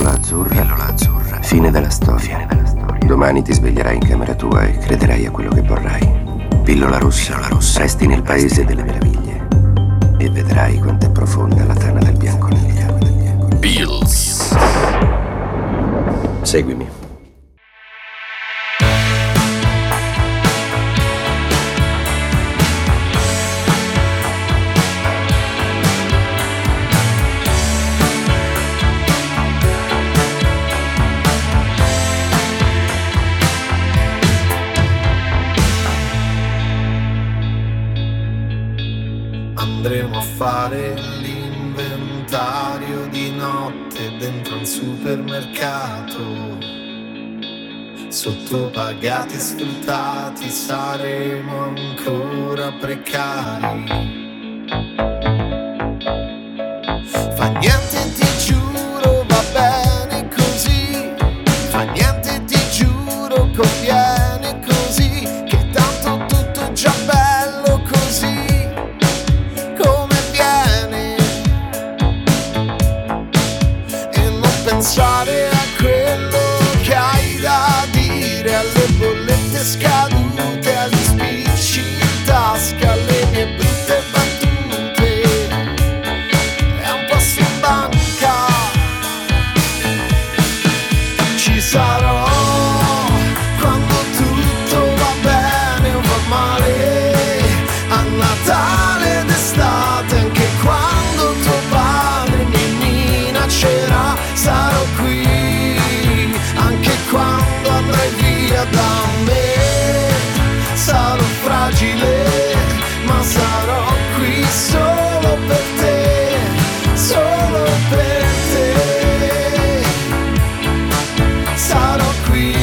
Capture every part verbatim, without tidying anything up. Pillola azzurra, pillola azzurra. Fine della storia. Fine della storia. Domani ti sveglierai in camera tua e crederai a quello che vorrai. Pillola rossa, pillola rossa. Resti nel paese delle meraviglie e vedrai quanto è profonda la tana del bianconeria. Bills. Seguimi. Andremo a fare l'inventario di notte dentro un supermercato. Sottopagati e sfruttati saremo ancora precari. Fa niente, ti giuro, va bene così. Fa niente, ti giuro, conviene così. Che tanto tutto già bello così. Pensare a quello che hai da dire, alle bollette scadute, agli spicci in tasca, alle mie brutte battute, è un posto in banca, ci sarò quando tutto va bene o va male, a Natale ed estate, anche quando tuo padre mi minaccerà. Sarò qui anche quando andrai via da me. Sarò fragile, ma sarò qui solo per te, solo per te. Sarò qui.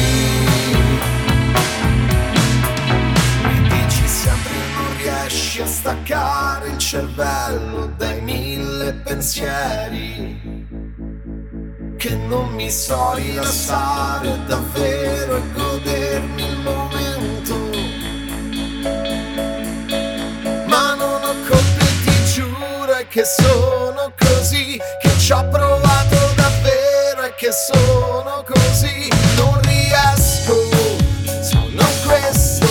Mi dici sempre non riesci a staccare il cervello dai mille pensieri, che non mi so rilassare davvero e godermi il momento. Ma non ho colpe, ti giuro, è che sono così, che ci ho provato davvero e che sono così. Non riesco, sono questo,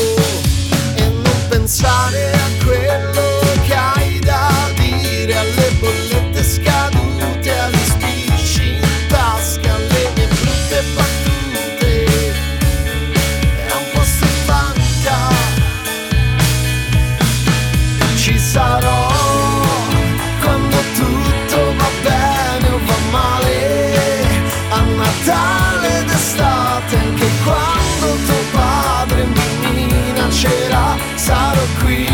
e non pensare a quello che hai da dire, alle bollette scadute, agli sarò quando tutto va bene o va male, a Natale d'estate, anche quando tuo padre mi minaccerà, sarò qui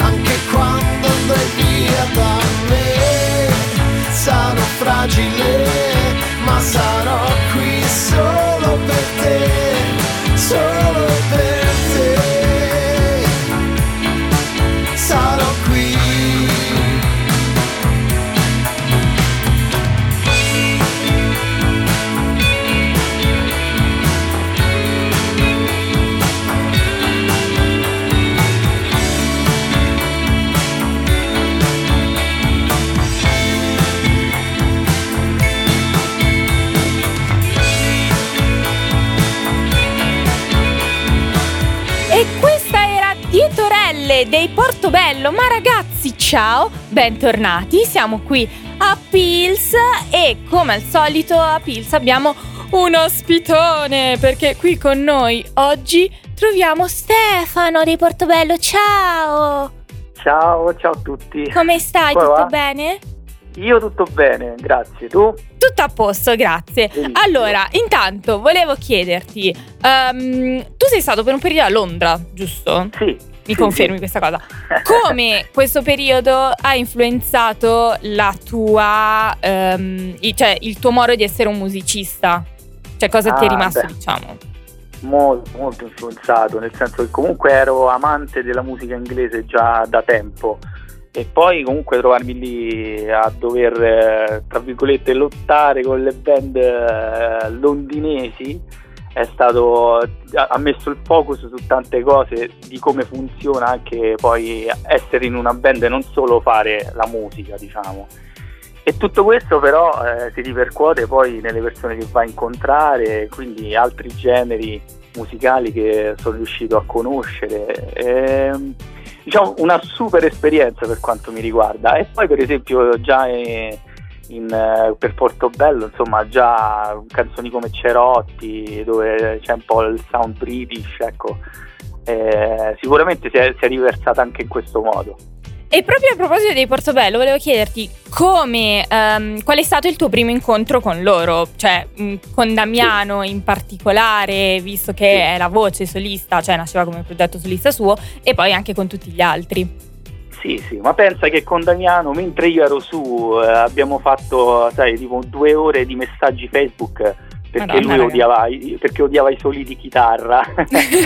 anche quando andrai via da me, sarò fragile, ma sarò qui solo per te, solo per te. Sarò qui. E questa era di Atorelle dei Portobello, ma ragazzi ciao, bentornati, siamo qui a Pils e come al solito a Pils abbiamo un ospitone, perché qui con noi oggi troviamo Stefano dei Portobello, ciao! Ciao, ciao a tutti! Come stai? Come tutto va? Bene? Io tutto bene, grazie, tu? Tutto a posto, grazie. Benissimo. Allora, intanto volevo chiederti, um, tu sei stato per un periodo a Londra, giusto? Sì. Mi sì, confermi sì. Questa cosa? Come questo periodo ha influenzato la tua, um, cioè il tuo modo di essere un musicista? Cioè cosa ah, ti è rimasto, beh. diciamo? Molto, molto influenzato, nel senso che comunque ero amante della musica inglese già da tempo. E poi comunque trovarmi lì a dover, eh, tra virgolette, lottare con le band eh, londinesi è stato, ha messo il focus su tante cose di come funziona anche poi essere in una band e non solo fare la musica, diciamo. E tutto questo però eh, si ripercuote poi nelle persone che va a incontrare, quindi altri generi musicali che sono riuscito a conoscere. E, diciamo, una super esperienza per quanto mi riguarda. E poi per esempio già in, in, per Portobello, insomma, già canzoni come Cerotti, dove c'è un po' il sound british, ecco, eh, sicuramente si è, si è riversata anche in questo modo. E proprio a proposito dei Portobello, volevo chiederti come, um, qual è stato il tuo primo incontro con loro, cioè mh, con Damiano sì. in particolare, visto che sì. è la voce solista, cioè nasceva come progetto solista suo, e poi anche con tutti gli altri. Sì, sì, ma pensa che con Damiano, mentre io ero su, eh, abbiamo fatto, sai, tipo due ore di messaggi Facebook, perché Madonna, lui odiava, perché odiava i soli di chitarra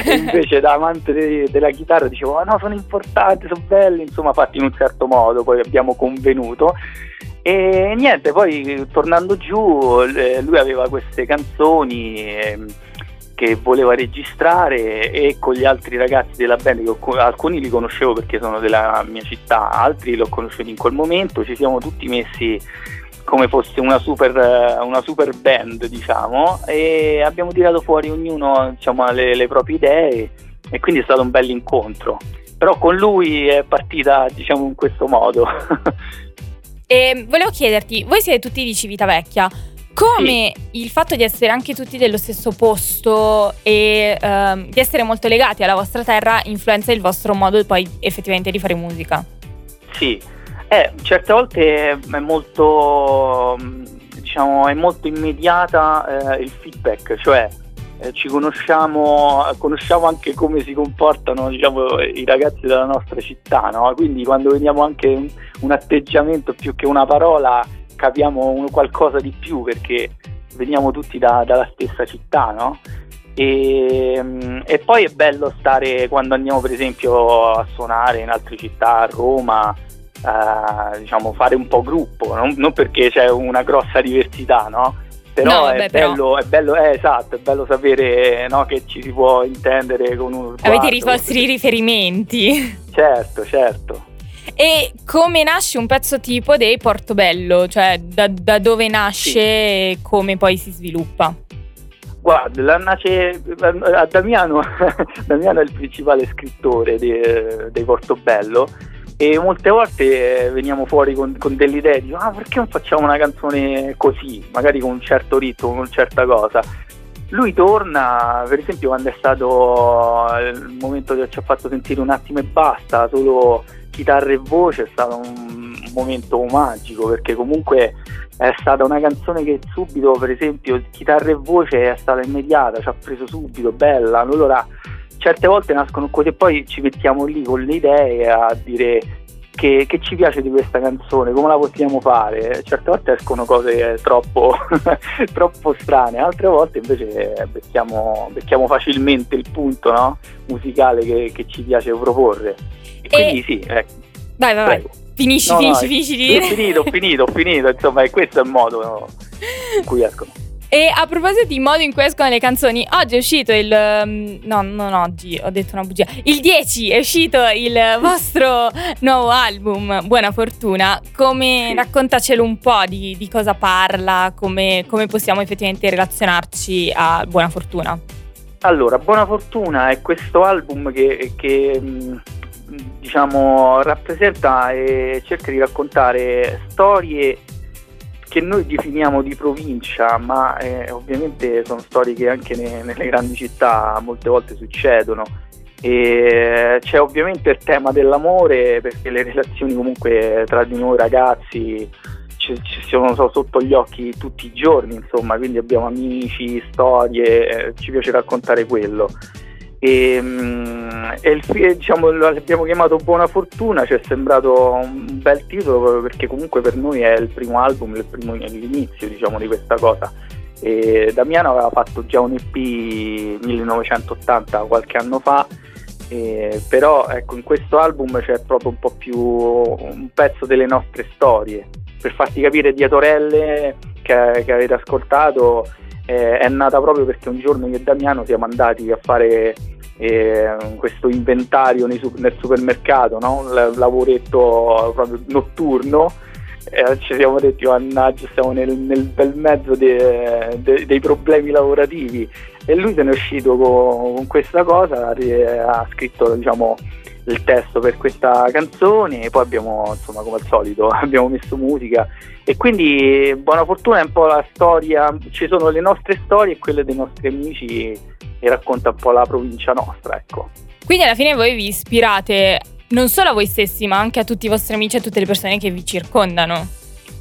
invece da amante de, della chitarra dicevo ma no, sono importanti, sono belli, insomma, fatti in un certo modo, poi abbiamo convenuto e niente, poi tornando giù lui aveva queste canzoni che voleva registrare e con gli altri ragazzi della band, che alcuni li conoscevo perché sono della mia città, altri li ho conosciuti in quel momento, ci siamo tutti messi come fosse una super, una super band, diciamo, e abbiamo tirato fuori ognuno, diciamo, le, le proprie idee, e quindi è stato un bel incontro. Però con lui è partita, diciamo, in questo modo. E volevo chiederti, voi siete tutti di Civitavecchia, come sì. il fatto di essere anche tutti dello stesso posto e ehm, di essere molto legati alla vostra terra influenza il vostro modo poi effettivamente di fare musica? Sì. Eh, certe volte è molto, diciamo, è molto immediata eh, il feedback, cioè eh, ci conosciamo, conosciamo anche come si comportano, diciamo, i ragazzi della nostra città, no? Quindi quando vediamo anche un, un atteggiamento più che una parola capiamo un, qualcosa di più, perché veniamo tutti da, dalla stessa città, no? E, e poi è bello stare, quando andiamo per esempio a suonare in altre città, a Roma, Uh, diciamo fare un po' gruppo, non, non perché c'è una grossa diversità, no? Però, no, vabbè, è, però... Bello, è bello, è esatto, è bello sapere, no, che ci si può intendere con uno. Avete i vostri riferimenti. Certo, certo. E come nasce un pezzo tipo dei Portobello? Cioè da, da dove nasce sì. e come poi si sviluppa? Guarda, nasce a Damiano, Damiano è il principale scrittore dei, dei Portobello. E molte volte veniamo fuori con, con delle idee, dico, ah, perché non facciamo una canzone così, magari con un certo ritmo, con una certa cosa. Lui torna, per esempio, quando è stato il momento che ci ha fatto sentire Un attimo e basta, solo chitarra e voce, è stato un momento magico, perché comunque è stata una canzone che subito, per esempio, chitarra e voce è stata immediata, ci ha preso subito, bella, allora... Certe volte nascono così e poi ci mettiamo lì con le idee a dire che, che ci piace di questa canzone, come la possiamo fare. Certe volte escono cose troppo, troppo strane, altre volte invece becchiamo, becchiamo facilmente il punto, no? musicale che, che ci piace proporre. E, e quindi sì, ecco. Dai, vai, vai. Finisci, no, finisci, no, finisci di dire. Ho finito, ho finito, ho finito, insomma, e questo è il modo, no? in cui escono. E a proposito di modo in cui escono le canzoni, oggi è uscito il... no, non oggi, ho detto una bugia. Il dieci è uscito il vostro nuovo album, Buona Fortuna. Come, raccontacelo un po' di, di cosa parla, come, come possiamo effettivamente relazionarci a Buona Fortuna. Allora, Buona Fortuna è questo album che, che diciamo rappresenta e cerca di raccontare storie che noi definiamo di provincia, ma eh, ovviamente sono storie che anche ne, nelle grandi città molte volte succedono. E c'è ovviamente il tema dell'amore, perché le relazioni comunque tra di noi ragazzi ci, ci sono so, sotto gli occhi tutti i giorni, insomma, quindi abbiamo amici, storie, eh, ci piace raccontare quello. E, mm, e il, diciamo, l'abbiamo chiamato Buona Fortuna, ci è sembrato un bel titolo proprio perché comunque per noi è il primo album, il primo, l'inizio, diciamo, di questa cosa. E Damiano aveva fatto già un E P millenovecentottanta qualche anno fa, e, però ecco, in questo album c'è proprio un po' più un pezzo delle nostre storie per farti capire. Di Atorelle che, che avete ascoltato è nata proprio perché un giorno io e Damiano siamo andati a fare eh, questo inventario nei, nel supermercato, no? un lavoretto proprio notturno, eh, ci siamo detti mannaggia, siamo nel, nel bel mezzo de, de, dei problemi lavorativi, e lui se ne è uscito con, con questa cosa, ha scritto, diciamo, il testo per questa canzone, e poi abbiamo, insomma, come al solito abbiamo messo musica, e quindi Buona Fortuna è un po' la storia, ci sono le nostre storie e quelle dei nostri amici, e racconta un po' la provincia nostra, ecco. Quindi alla fine voi vi ispirate non solo a voi stessi, ma anche a tutti i vostri amici e a tutte le persone che vi circondano.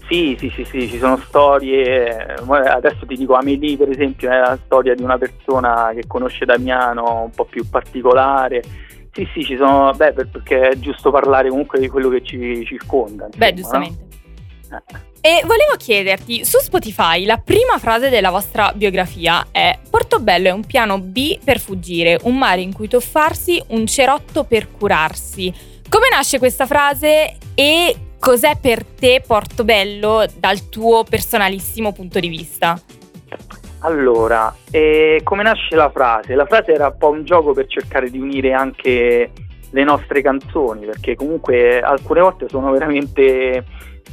Sì, sì, sì, sì, ci sono storie, adesso ti dico Amélie per esempio è la storia di una persona che conosce Damiano, un po' più particolare. Sì, sì, ci sono, beh, perché è giusto parlare comunque di quello che ci circonda, insomma. Beh, giustamente, no? eh. E volevo chiederti, su Spotify la prima frase della vostra biografia è: Portobello è un piano B per fuggire, un mare in cui tuffarsi, un cerotto per curarsi. Come nasce questa frase e cos'è per te Portobello dal tuo personalissimo punto di vista? Allora, eh, come nasce la frase? La frase era un po' un gioco per cercare di unire anche le nostre canzoni, perché comunque alcune volte sono veramente,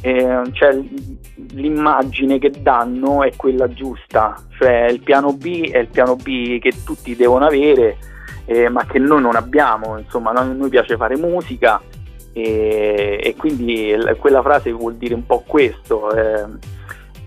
eh, cioè l'immagine che danno è quella giusta, cioè il piano B è il piano B che tutti devono avere, eh, ma che noi non abbiamo, insomma, a noi piace fare musica, eh, e quindi quella frase vuol dire un po' questo, eh.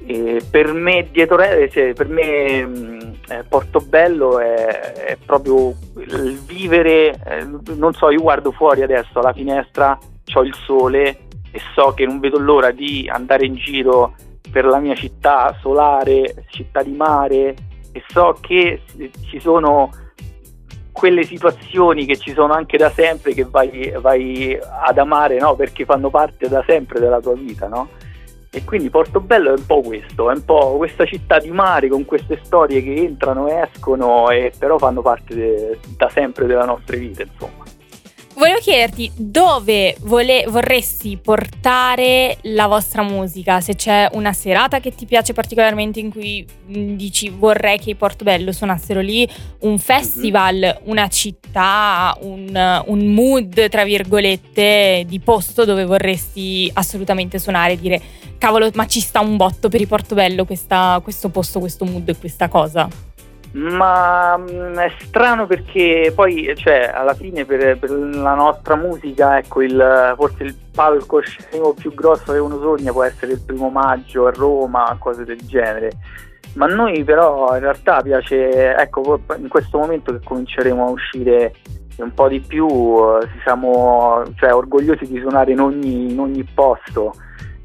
Eh, per me dietro, eh, cioè, per me mh, eh, Portobello è, è proprio il vivere, eh, non so, io guardo fuori adesso alla finestra, c'ho il sole e so che non vedo l'ora di andare in giro per la mia città solare, città di mare, e so che ci sono quelle situazioni che ci sono anche da sempre, che vai, vai ad amare, no? Perché fanno parte da sempre della tua vita, no? E quindi Portobello è un po' questo, è un po' questa città di mare con queste storie che entrano e escono, e però fanno parte de, da sempre della nostra vita, insomma. Volevo chiederti dove vole, vorresti portare la vostra musica, se c'è una serata che ti piace particolarmente in cui dici vorrei che i Portobello suonassero lì, un festival, mm-hmm. una città, un, un mood tra virgolette di posto dove vorresti assolutamente suonare e dire cavolo, ma ci sta un botto per i Portobello questa, questo posto, questo mood e questa cosa. Ma è strano perché poi, cioè, alla fine per, per la nostra musica, ecco, il, forse il palcoscenico più grosso che uno sogna può essere il primo maggio a Roma, cose del genere, ma noi però in realtà piace, ecco, in questo momento che cominceremo a uscire un po' di più siamo, cioè, orgogliosi di suonare in ogni, in ogni posto.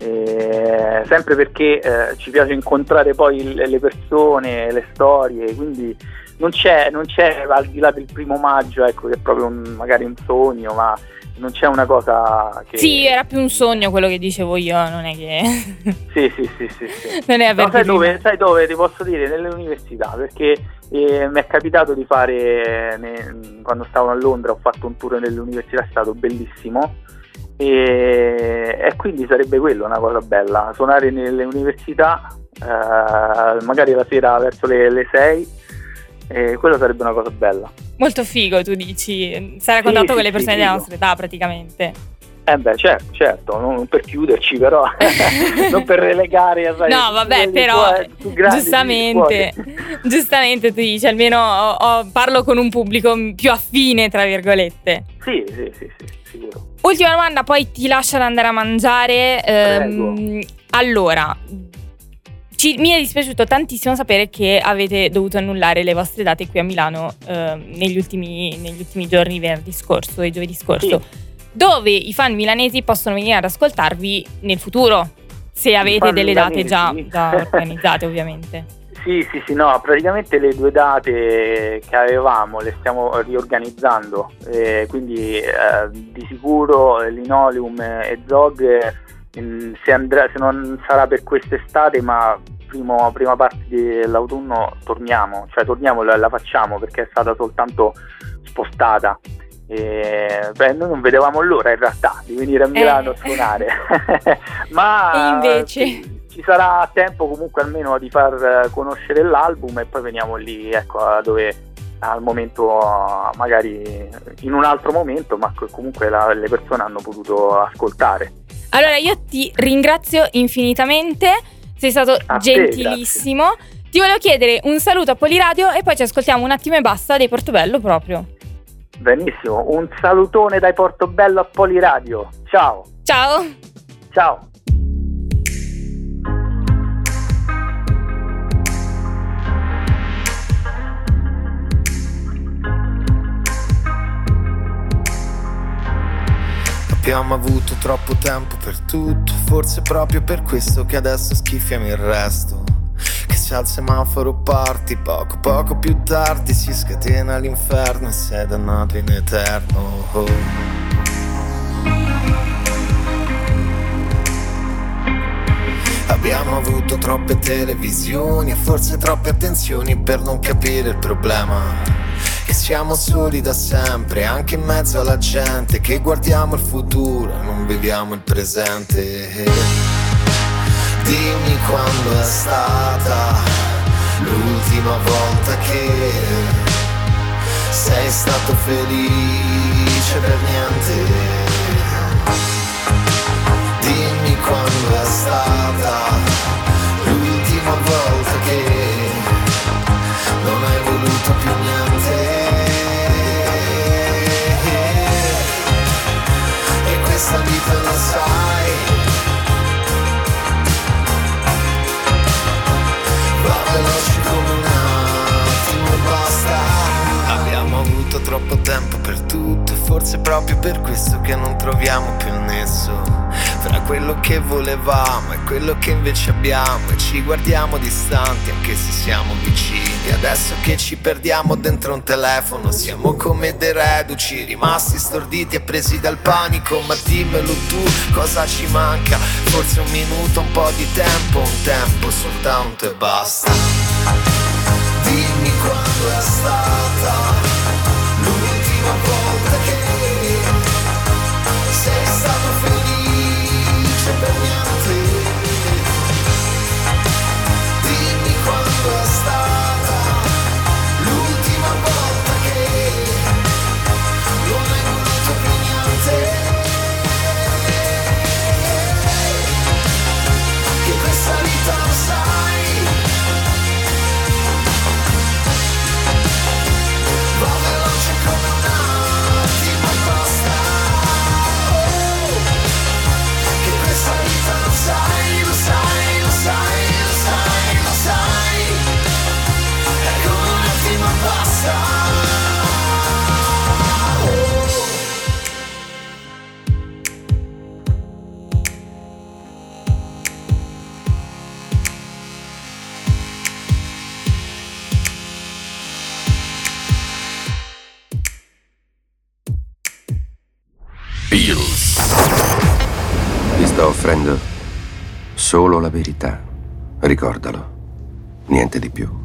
Eh, sempre perché eh, ci piace incontrare poi le persone, le storie, quindi non c'è, non c'è al di là del primo maggio, ecco, che è proprio un, magari un sogno, ma non c'è una cosa che... Sì, era più un sogno quello che dicevo io, non è che... sì, sì, sì, sì, sì. Non è no, sai, dove, sai dove ti posso dire? Nelle università, perché eh, mi è capitato di fare, ne, quando stavo a Londra ho fatto un tour nelle università, è stato bellissimo. E, e quindi sarebbe quello una cosa bella, suonare nelle università, eh, magari la sera verso le, le sei, eh, quello sarebbe una cosa bella. Molto figo, tu dici, sarà sì, contatto sì, con le persone sì, della nostra età praticamente. Eh beh, certo, certo, non per chiuderci però, non per relegare, sai, no vabbè, però tuoi, giustamente, giustamente tu dici, almeno ho, ho, parlo con un pubblico più affine tra virgolette. Sì, sì, sì, sì, sicuro. Ultima domanda, poi ti lascio ad andare a mangiare. Ehm, allora, ci, mi è dispiaciuto tantissimo sapere che avete dovuto annullare le vostre date qui a Milano ehm, negli, ultimi, negli ultimi giorni, venerdì scorso e giovedì scorso. Sì. Dove i fan milanesi possono venire ad ascoltarvi nel futuro, se avete delle milanesi. Date già, già organizzate ovviamente. Sì, sì, sì, no, praticamente le due date che avevamo le stiamo riorganizzando, eh, quindi eh, di sicuro Linoleum e Zog, eh, se, andrà, se non sarà per quest'estate, ma primo, prima parte dell'autunno torniamo, cioè torniamo, la, la facciamo, perché è stata soltanto spostata. Eh, beh, noi non vedevamo l'ora in realtà di venire a Milano eh. a suonare ma invece ci sarà tempo comunque almeno di far conoscere l'album, e poi veniamo lì, ecco, dove al momento magari in un altro momento, ma comunque la, le persone hanno potuto ascoltare. Allora io ti ringrazio infinitamente, sei stato a gentilissimo te, ti volevo chiedere un saluto a Poliradio e poi ci ascoltiamo un attimo e basta dei Portobello proprio. Benissimo, un salutone dai Portobello a Poliradio. Ciao. Ciao. Ciao. Abbiamo avuto troppo tempo per tutto, forse proprio per questo che adesso schifiamo il resto. Che se al semaforo parti, poco poco più tardi si scatena l'inferno e sei dannato in eterno. Oh. Abbiamo avuto troppe televisioni e forse troppe attenzioni per non capire il problema. Che siamo soli da sempre, anche in mezzo alla gente, che guardiamo il futuro e non viviamo il presente. Dimmi quando è stata l'ultima volta che sei stato felice per niente. Dimmi quando è stata l'ultima volta che non hai voluto più niente. E questa vita lo sai, va veloce come un attimo e basta. Abbiamo avuto troppo tempo per tutto, forse proprio per questo che non troviamo più il nesso fra quello che volevamo e quello che invece abbiamo, e ci guardiamo distanti anche se siamo vicini. Adesso che ci perdiamo dentro un telefono siamo come dei reduci, rimasti storditi e presi dal panico. Ma dimmelo tu, cosa ci manca? Forse un minuto, un po' di tempo, un tempo soltanto e basta. Dimmi quando è stata l'ultima volta che sei stato felice. Dimmi quando è stata l'ultima volta che non hai voluto più niente. Che questa vita lo sai, va veloce come un attimo e basta. Questa vita lo sai, lo sai, lo sai, lo sai, lo sai, è come un attimo passa. Sto offrendo solo la verità, ricordalo, niente di più.